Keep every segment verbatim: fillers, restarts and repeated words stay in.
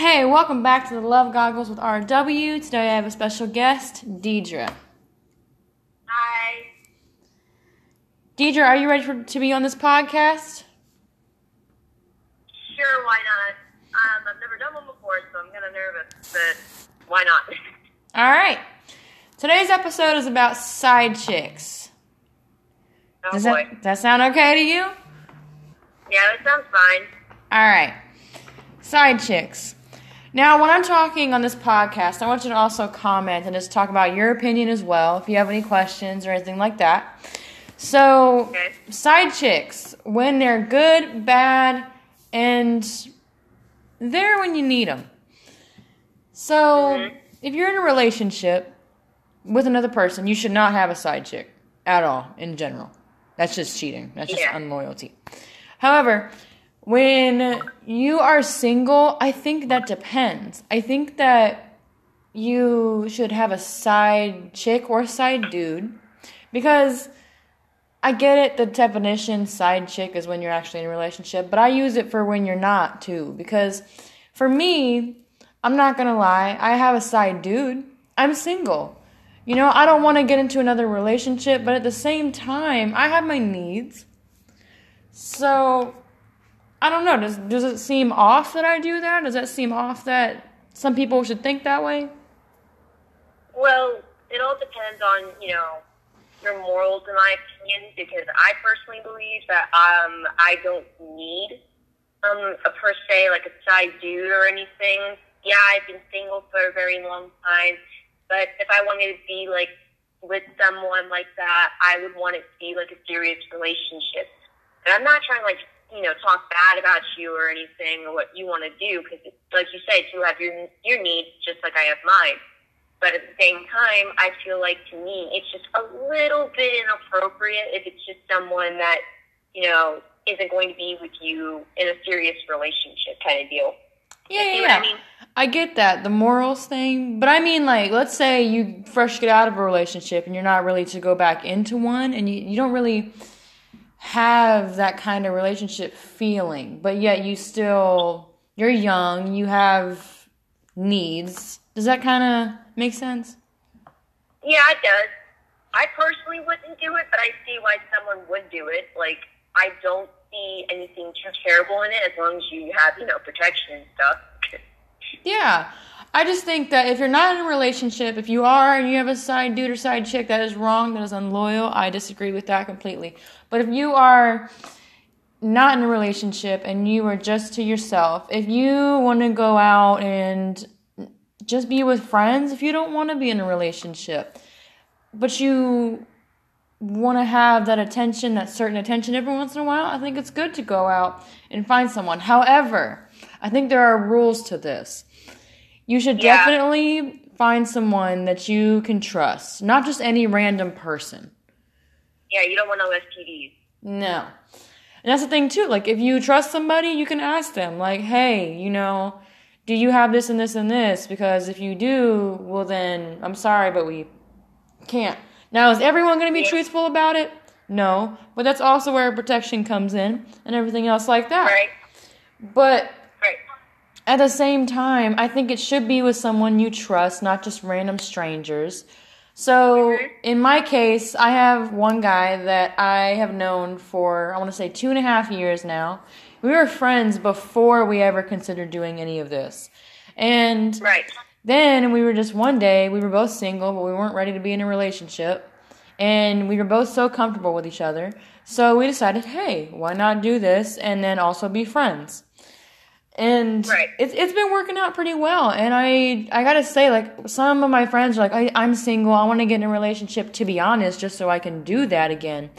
Hey, welcome back to the Love Goggles with R W. Today I have a special guest, Deidre. Hi. Deidre, are you ready for, to be on this podcast? Sure, why not? Um, I've never done one before, so I'm kind of nervous, but why not? All right. Today's episode is about side chicks. Oh, Does boy. That, that sound okay to you? Yeah, that sounds fine. All right. Side chicks. Now, when I'm talking on this podcast, I want you to also comment and just talk about your opinion as well, if you have any questions or anything like that. So, okay. Side chicks, when they're good, bad, and they're when you need them. So, mm-hmm. If you're in a relationship with another person, you should not have a side chick at all, in general. That's just cheating. That's just yeah. unloyalty. However, when you are single, I think that depends. I think that you should have a side chick or side dude, because I get it, the definition side chick is when you're actually in a relationship, but I use it for when you're not too, because for me, I'm not going to lie, I have a side dude. I'm single. You know, I don't want to get into another relationship, but at the same time, I have my needs. So I don't know, does does it seem off that I do that? Does that seem off that some people should think that way? Well, it all depends on, you know, your morals, in my opinion, because I personally believe that um, I don't need um, a per se, like a side dude or anything. Yeah, I've been single for a very long time, but if I wanted to be, like, with someone like that, I would want it to be, like, a serious relationship. And I'm not trying to, like, you know, talk bad about you or anything or what you want to do, because like you said, you have your your needs just like I have mine. But at the same time, I feel like to me it's just a little bit inappropriate if it's just someone that, you know, isn't going to be with you in a serious relationship kind of deal. Yeah, you yeah, yeah. I mean? I get that, the morals thing. But I mean, like, let's say you fresh get out of a relationship and you're not really to go back into one, and you, you don't really have that kind of relationship feeling, but yet you still, you're young, you have needs. Does that kind of make sense? Yeah, it does. I personally wouldn't do it, but I see why someone would do it. Like, I don't see anything too terrible in it as long as you have, you know, protection and stuff. Yeah. I just think that if you're not in a relationship, if you are and you have a side dude or side chick, that is wrong, that is unloyal. I disagree with that completely. But if you are not in a relationship and you are just to yourself, if you want to go out and just be with friends, if you don't want to be in a relationship, but you want to have that attention, that certain attention every once in a while, I think it's good to go out and find someone. However, I think there are rules to this. You should yeah. definitely find someone that you can trust, not just any random person. Yeah, you don't want no S T Ds. No. And that's the thing, too. Like, if you trust somebody, you can ask them, like, hey, you know, do you have this and this and this? Because if you do, well, then I'm sorry, but we can't. Now, is everyone going to be yeah. truthful about it? No. But that's also where protection comes in and everything else like that. Right. But at the same time, I think it should be with someone you trust, not just random strangers. So, in my case, I have one guy that I have known for, I want to say, two and a half years now. We were friends before we ever considered doing any of this. And right. then we were just one day, we were both single, but we weren't ready to be in a relationship. And we were both so comfortable with each other. So, we decided, hey, why not do this and then also be friends? And right. it's it's been working out pretty well. And I I gotta say, like, some of my friends are like, I, I'm single, I want to get in a relationship, to be honest, just so I can do that again.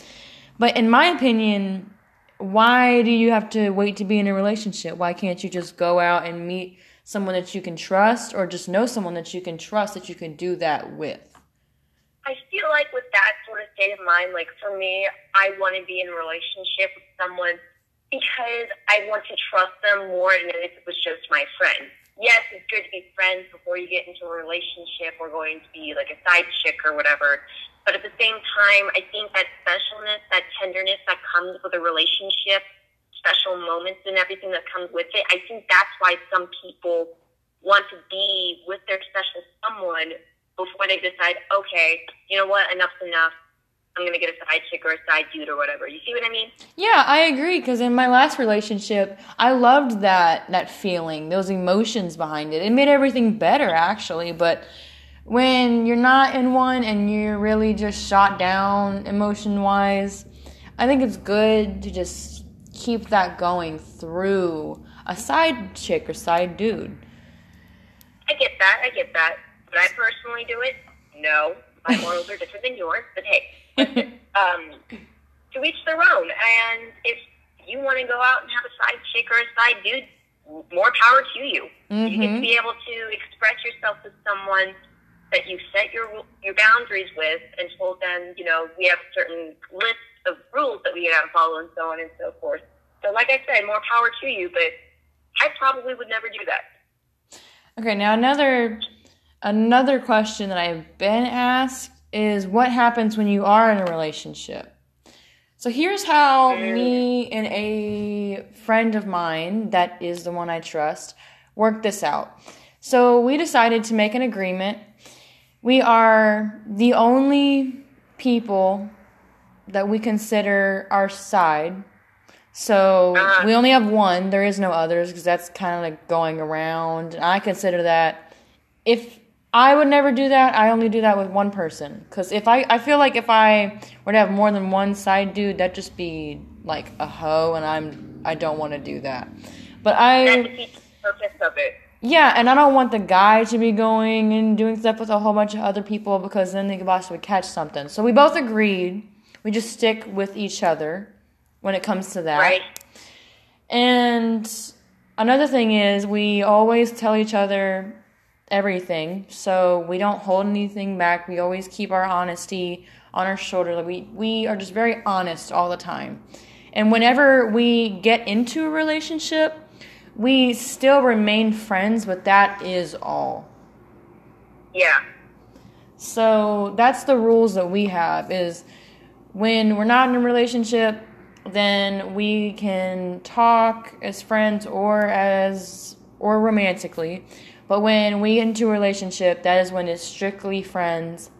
But in my opinion, why do you have to wait to be in a relationship? Why can't you just go out and meet someone that you can trust, or just know someone that you can trust that you can do that with? I feel like with that sort of state of mind, like, for me, I want to be in a relationship with someone because I want to trust them more than if it was just my friend. Yes, it's good to be friends before you get into a relationship or going to be like a side chick or whatever. But at the same time, I think that specialness, that tenderness that comes with a relationship, special moments and everything that comes with it, I think that's why some people want to be with their special someone before they decide, okay, you know what, enough's enough. I'm going to get a side chick or a side dude or whatever. You see what I mean? Yeah, I agree, because in my last relationship, I loved that that feeling, those emotions behind it. It made everything better, actually. But when you're not in one and you're really just shot down emotion-wise, I think it's good to just keep that going through a side chick or side dude. I get that. I get that. Would I personally do it? No. My morals are different than yours, but hey. um, to each their own. And if you want to go out and have a side chick or a side dude, more power to you. Mm-hmm. You get to be able to express yourself with someone that you set your your boundaries with and told them, you know, we have a certain list of rules that we gotta follow and so on and so forth. So like I said, more power to you, but I probably would never do that. Okay, now another another question that I've been asked is what happens when you are in a relationship. So here's how me and a friend of mine, that is the one I trust, worked this out. So we decided to make an agreement. We are the only people that we consider our side. So we only have one. There is no others, because that's kind of like going around. I consider that if... I would never do that. I only do that with one person. Because if I, I feel like if I were to have more than one side dude, that'd just be like a hoe, and I'm, I don't want to do that. But I... That defeats the purpose of it. Yeah, and I don't want the guy to be going and doing stuff with a whole bunch of other people, because then they could possibly catch something. So we both agreed. We just stick with each other when it comes to that. Right. And another thing is we always tell each other everything, so we don't hold anything back. We always keep our honesty on our shoulder. We we are just very honest all the time. And whenever we get into a relationship, we still remain friends, but that is all. Yeah. So that's the rules that we have, is when we're not in a relationship, then we can talk as friends or as or romantically. But when we get into a relationship, that is when it's strictly friends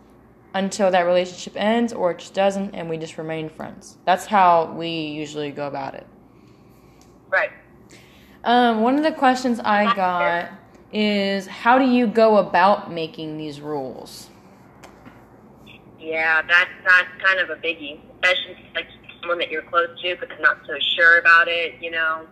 until that relationship ends, or it just doesn't, and we just remain friends. That's how we usually go about it. Right. Um, one of the questions I got is, how do you go about making these rules? Yeah, that's, that's kind of a biggie. Especially like someone that you're close to, but they're not so sure about it, you know?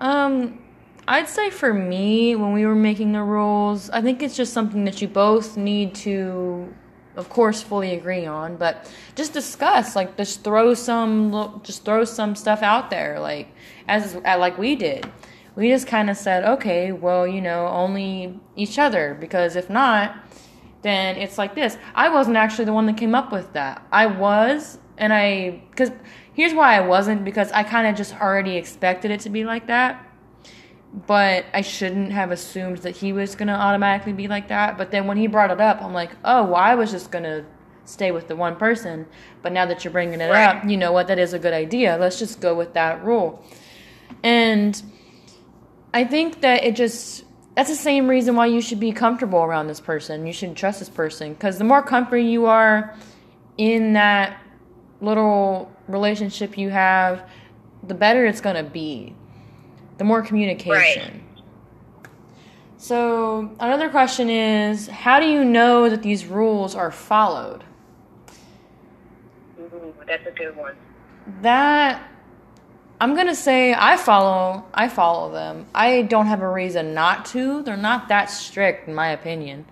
Um... I'd say for me, when we were making the rules, I think it's just something that you both need to, of course, fully agree on, but just discuss, like, just throw some, just throw some stuff out there, like, as, like we did. We just kind of said, okay, well, you know, only each other, because if not, then it's like this. I wasn't actually the one that came up with that. I was, and I, because here's why I wasn't, because I kind of just already expected it to be like that. But I shouldn't have assumed that he was going to automatically be like that. But then when he brought it up, I'm like, oh, well, I was just going to stay with the one person. But now that you're bringing it up, you know what? That is a good idea. Let's just go with that rule. And I think that it just, that's the same reason why you should be comfortable around this person. You should trust this person. Because the more comfort you are in that little relationship you have, the better it's going to be. The more communication. Right. So another question is, how do you know that these rules are followed? Ooh, that's a good one. That, I'm going to say I follow, I follow them. I don't have a reason not to. They're not that strict, in my opinion.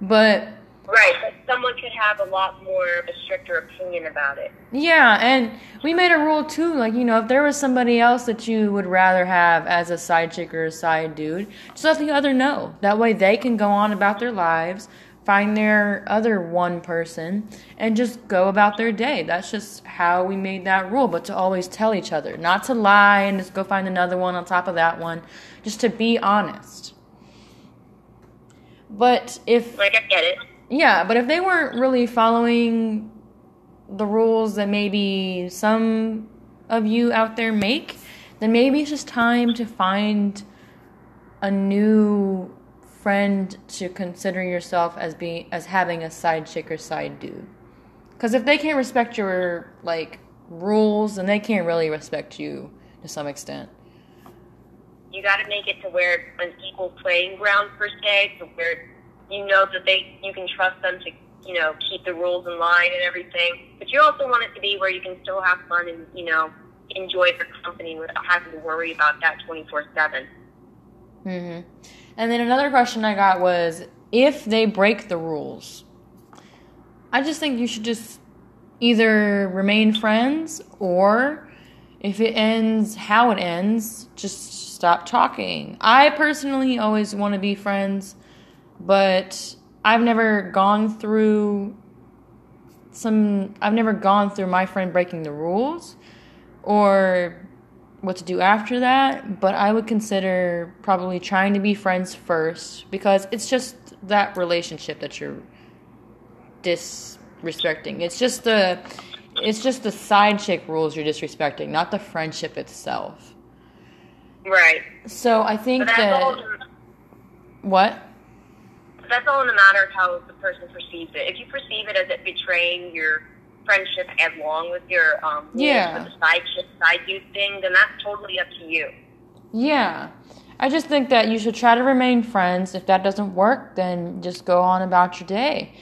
But... Right, but someone could have a lot more of a stricter opinion about it. Yeah, and we made a rule, too. Like, you know, if there was somebody else that you would rather have as a side chick or a side dude, just let the other know. That way they can go on about their lives, find their other one person, and just go about their day. That's just how we made that rule, but to always tell each other. Not to lie and just go find another one on top of that one. Just to be honest. But if... Like, I get it. Yeah, but if they weren't really following the rules that maybe some of you out there make, then maybe it's just time to find a new friend to consider yourself as being as having a side chick or side dude. Because if they can't respect your, like, rules, then they can't really respect you to some extent. You got to make it to where it's an equal playing ground, per se, to where you know that they you can trust them to, you know, keep the rules in line and everything. But you also want it to be where you can still have fun and, you know, enjoy their company without having to worry about that twenty-four seven. Mm-hmm. And then another question I got was, if they break the rules, I just think you should just either remain friends, or if it ends how it ends, just stop talking. I personally always want to be friends, but I've never gone through some, I've never gone through my friend breaking the rules or what to do after that, but I would consider probably trying to be friends first, because it's just that relationship that you're disrespecting. It's just the it's just the side chick rules you're disrespecting, not the friendship itself. Right. So I think that all, what? That's all in the matter of how the person perceives it. If you perceive it as it betraying your friendship along with your um yeah. with the side chick side dude thing, then that's totally up to you. Yeah. I just think that you should try to remain friends. If that doesn't work, then just go on about your day.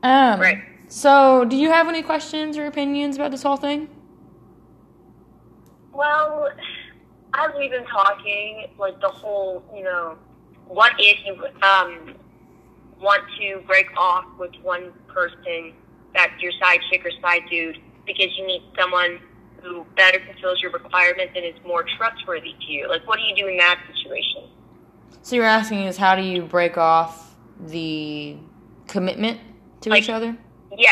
Um, right. So, do you have any questions or opinions about this whole thing? Well, as we've been talking, like the whole, you know, what if you um, want to break off with one person that's your side chick or side dude because you need someone who better fulfills your requirements and is more trustworthy to you? Like, what do you do in that situation? So you're asking is how do you break off the commitment to, like, each other? Yeah,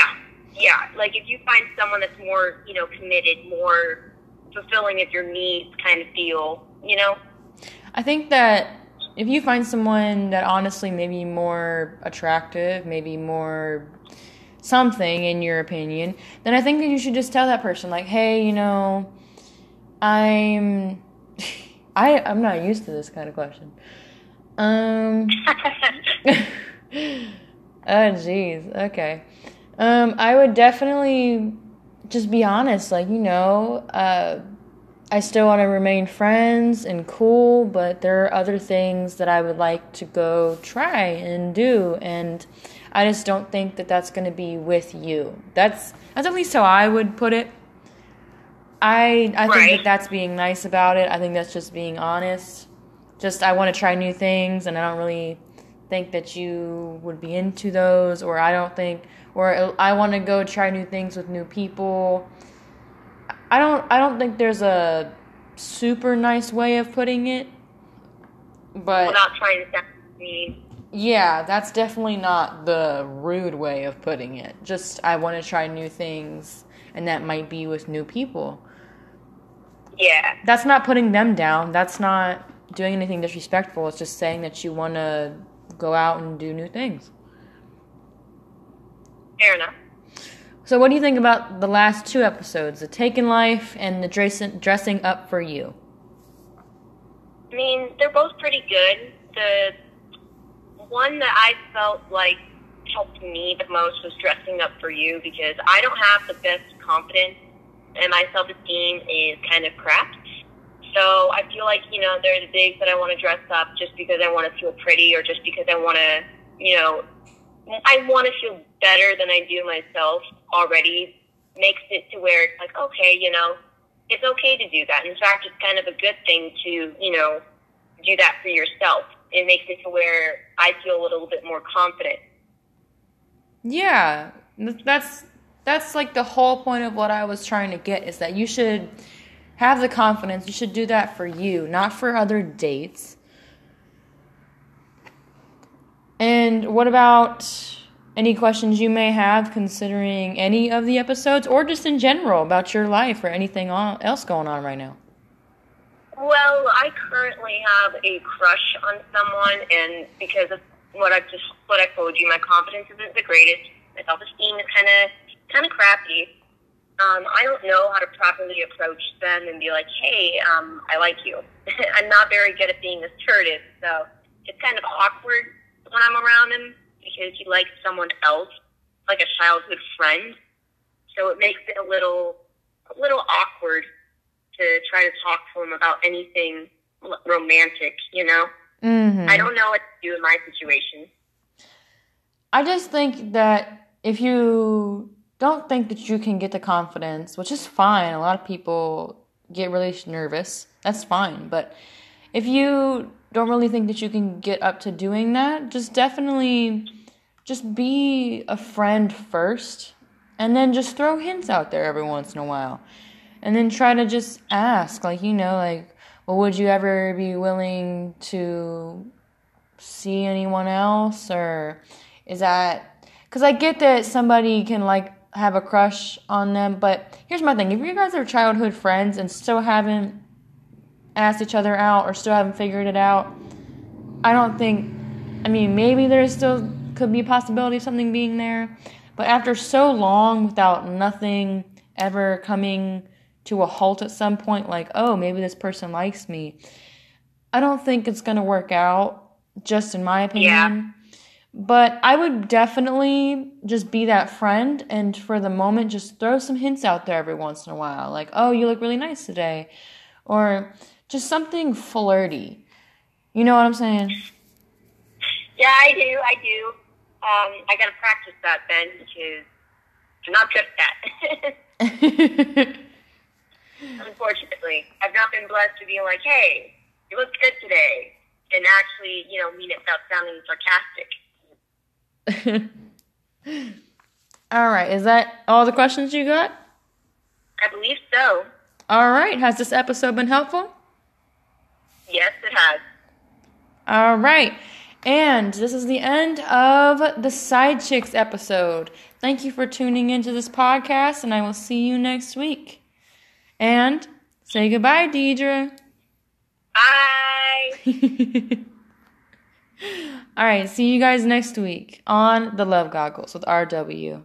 yeah. Like, if you find someone that's more, you know, committed, more fulfilling of your needs kind of deal, you know? I think that if you find someone that honestly may be more attractive, maybe more something in your opinion, then I think that you should just tell that person, like, hey, you know, I'm... I, I'm not used to this kind of question. Um... Oh, jeez. Okay. Um, I would definitely just be honest. Like, you know, uh, I still want to remain friends and cool, but there are other things that I would like to go try and do, and I just don't think that that's going to be with you. That's that's at least how I would put it. I I right. think that that's being nice about it. I think that's just being honest. Just I want to try new things, and I don't really think that you would be into those, or I don't think, or I want to go try new things with new people. I don't I don't think there's a super nice way of putting it, but without trying to sound mean. Yeah, that's definitely not the rude way of putting it. Just I want to try new things, and that might be with new people. Yeah. That's not putting them down. That's not doing anything disrespectful. It's just saying that you want to go out and do new things. Fair enough. So what do you think about the last two episodes, the Taken Life and the dress- Dressing Up For You? I mean, they're both pretty good. The one that I felt like helped me the most was Dressing Up For You, because I don't have the best confidence and my self-esteem is kind of crap. So I feel like, you know, there are the days that I want to dress up just because I want to feel pretty, or just because I want to, you know, I want to feel better than I do myself already. Makes it to where it's like, okay, you know, it's okay to do that. In fact, it's kind of a good thing to, you know, do that for yourself. It makes it to where I feel a little bit more confident. Yeah, that's that's like the whole point of what I was trying to get, is that you should have the confidence. You should do that for you, not for other dates. And what about any questions you may have considering any of the episodes, or just in general about your life or anything else going on right now? Well, I currently have a crush on someone, and because of what I've just what I told you, my confidence isn't the greatest. My self-esteem is kind of kind of crappy. um, I don't know how to properly approach them and be like, hey, um, I like you. I'm not very good at being assertive, so it's kind of awkward when I'm around him because he likes someone else, like a childhood friend. So it makes it a little, a little awkward to try to talk to him about anything romantic, you know? Mm-hmm. I don't know what to do in my situation. I just think that if you don't think that you can get the confidence, which is fine, a lot of people get really nervous, that's fine, but if you don't really think that you can get up to doing that, just definitely just be a friend first, and then just throw hints out there every once in a while, and then try to just ask, like, you know, like, well, would you ever be willing to see anyone else? Or is that... Because I get that somebody can, like, have a crush on them. But here's my thing. If you guys are childhood friends and still haven't asked each other out or still haven't figured it out, I don't think... I mean, maybe there still could be a possibility of something being there. But after so long without nothing ever coming to a halt at some point, like, oh, maybe this person likes me, I don't think it's going to work out, just in my opinion. Yeah. But I would definitely just be that friend, and for the moment, just throw some hints out there every once in a while. Like, oh, you look really nice today. Or just something flirty. You know what I'm saying? Yeah, I do, I do. Um, I got to practice that then, because I'm not good at that. Unfortunately, I've not been blessed with being like, hey, you look good today, and actually, you know, mean it without sounding sarcastic. All right, is that all the questions you got? I believe so. All right, has this episode been helpful? Yes, it has. All right, and this is the end of the Side Chicks episode. Thank you for tuning into this podcast, and I will see you next week. And say goodbye, Deidre. Bye. All right, see you guys next week on The Love Goggles with R W